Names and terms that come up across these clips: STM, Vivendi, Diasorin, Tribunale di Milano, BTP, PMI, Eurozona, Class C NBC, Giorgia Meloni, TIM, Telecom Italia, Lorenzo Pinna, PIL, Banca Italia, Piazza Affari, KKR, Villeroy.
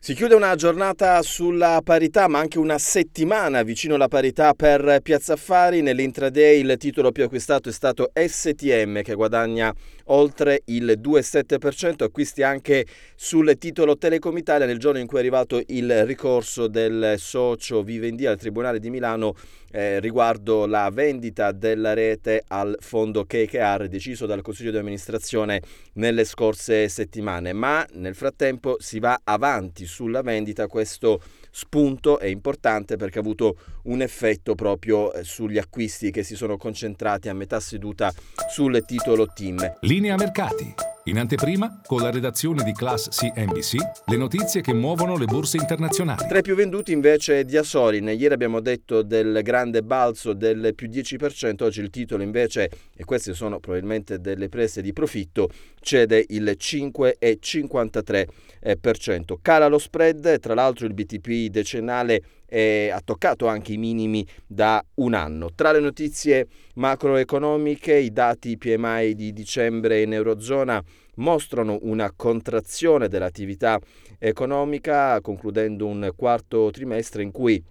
Si chiude una giornata sulla parità, ma anche una settimana vicino alla parità per Piazza Affari. Nell'intraday il titolo più acquistato è stato STM, che guadagna oltre il 2,7%. Acquisti anche sul titolo Telecom Italia nel giorno in cui è arrivato il ricorso del socio Vivendi al Tribunale di Milano riguardo la vendita della rete al fondo KKR, deciso dal Consiglio di amministrazione nelle scorse settimane. Ma nel frattempo si va avanti sulla vendita. Questo spunto è importante perché ha avuto un effetto proprio sugli acquisti che si sono concentrati a metà seduta sul titolo TIM. Linea mercati. In anteprima, con la redazione di Class C NBC, le notizie che muovono le borse internazionali. Tra i più venduti invece Diasorin. Ieri abbiamo detto del grande balzo del più 10%, oggi il titolo invece, e queste sono probabilmente delle prese di profitto, cede il 5,53%. Cala lo spread, tra l'altro il BTP decennale ha toccato anche i minimi da un anno. Tra le notizie macroeconomiche, i dati PMI di dicembre in Eurozona mostrano una contrazione dell'attività economica, concludendo un quarto trimestre in cui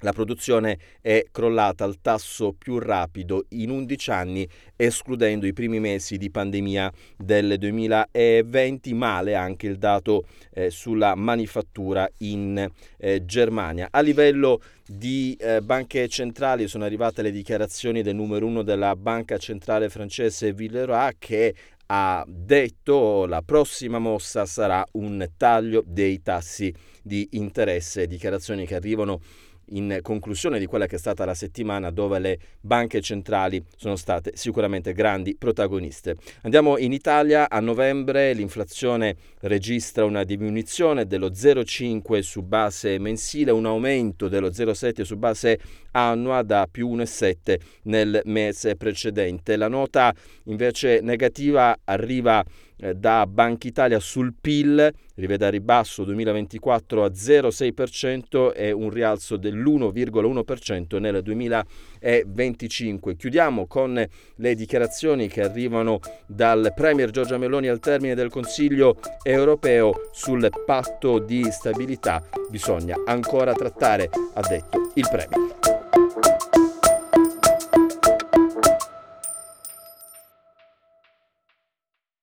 la produzione è crollata al tasso più rapido in 11 anni, escludendo i primi mesi di pandemia del 2020, male anche il dato sulla manifattura in Germania. A livello di banche centrali sono arrivate le dichiarazioni del numero uno della banca centrale francese Villeroy, che ha detto la prossima mossa sarà un taglio dei tassi di interesse, dichiarazioni che arrivano in conclusione di quella che è stata la settimana dove le banche centrali sono state sicuramente grandi protagoniste. Andiamo in Italia. A novembre l'inflazione registra una diminuzione dello 0,5 su base mensile, un aumento dello 0,7 su base annua da più 1,7 nel mese precedente. La nota invece negativa arriva da Banca Italia sul PIL, rivede a ribasso 2024 a 0,6% e un rialzo dell'1,1% nel 2025. Chiudiamo con le dichiarazioni che arrivano dal Premier Giorgia Meloni al termine del Consiglio europeo sul patto di stabilità. Bisogna ancora trattare, ha detto il Premier.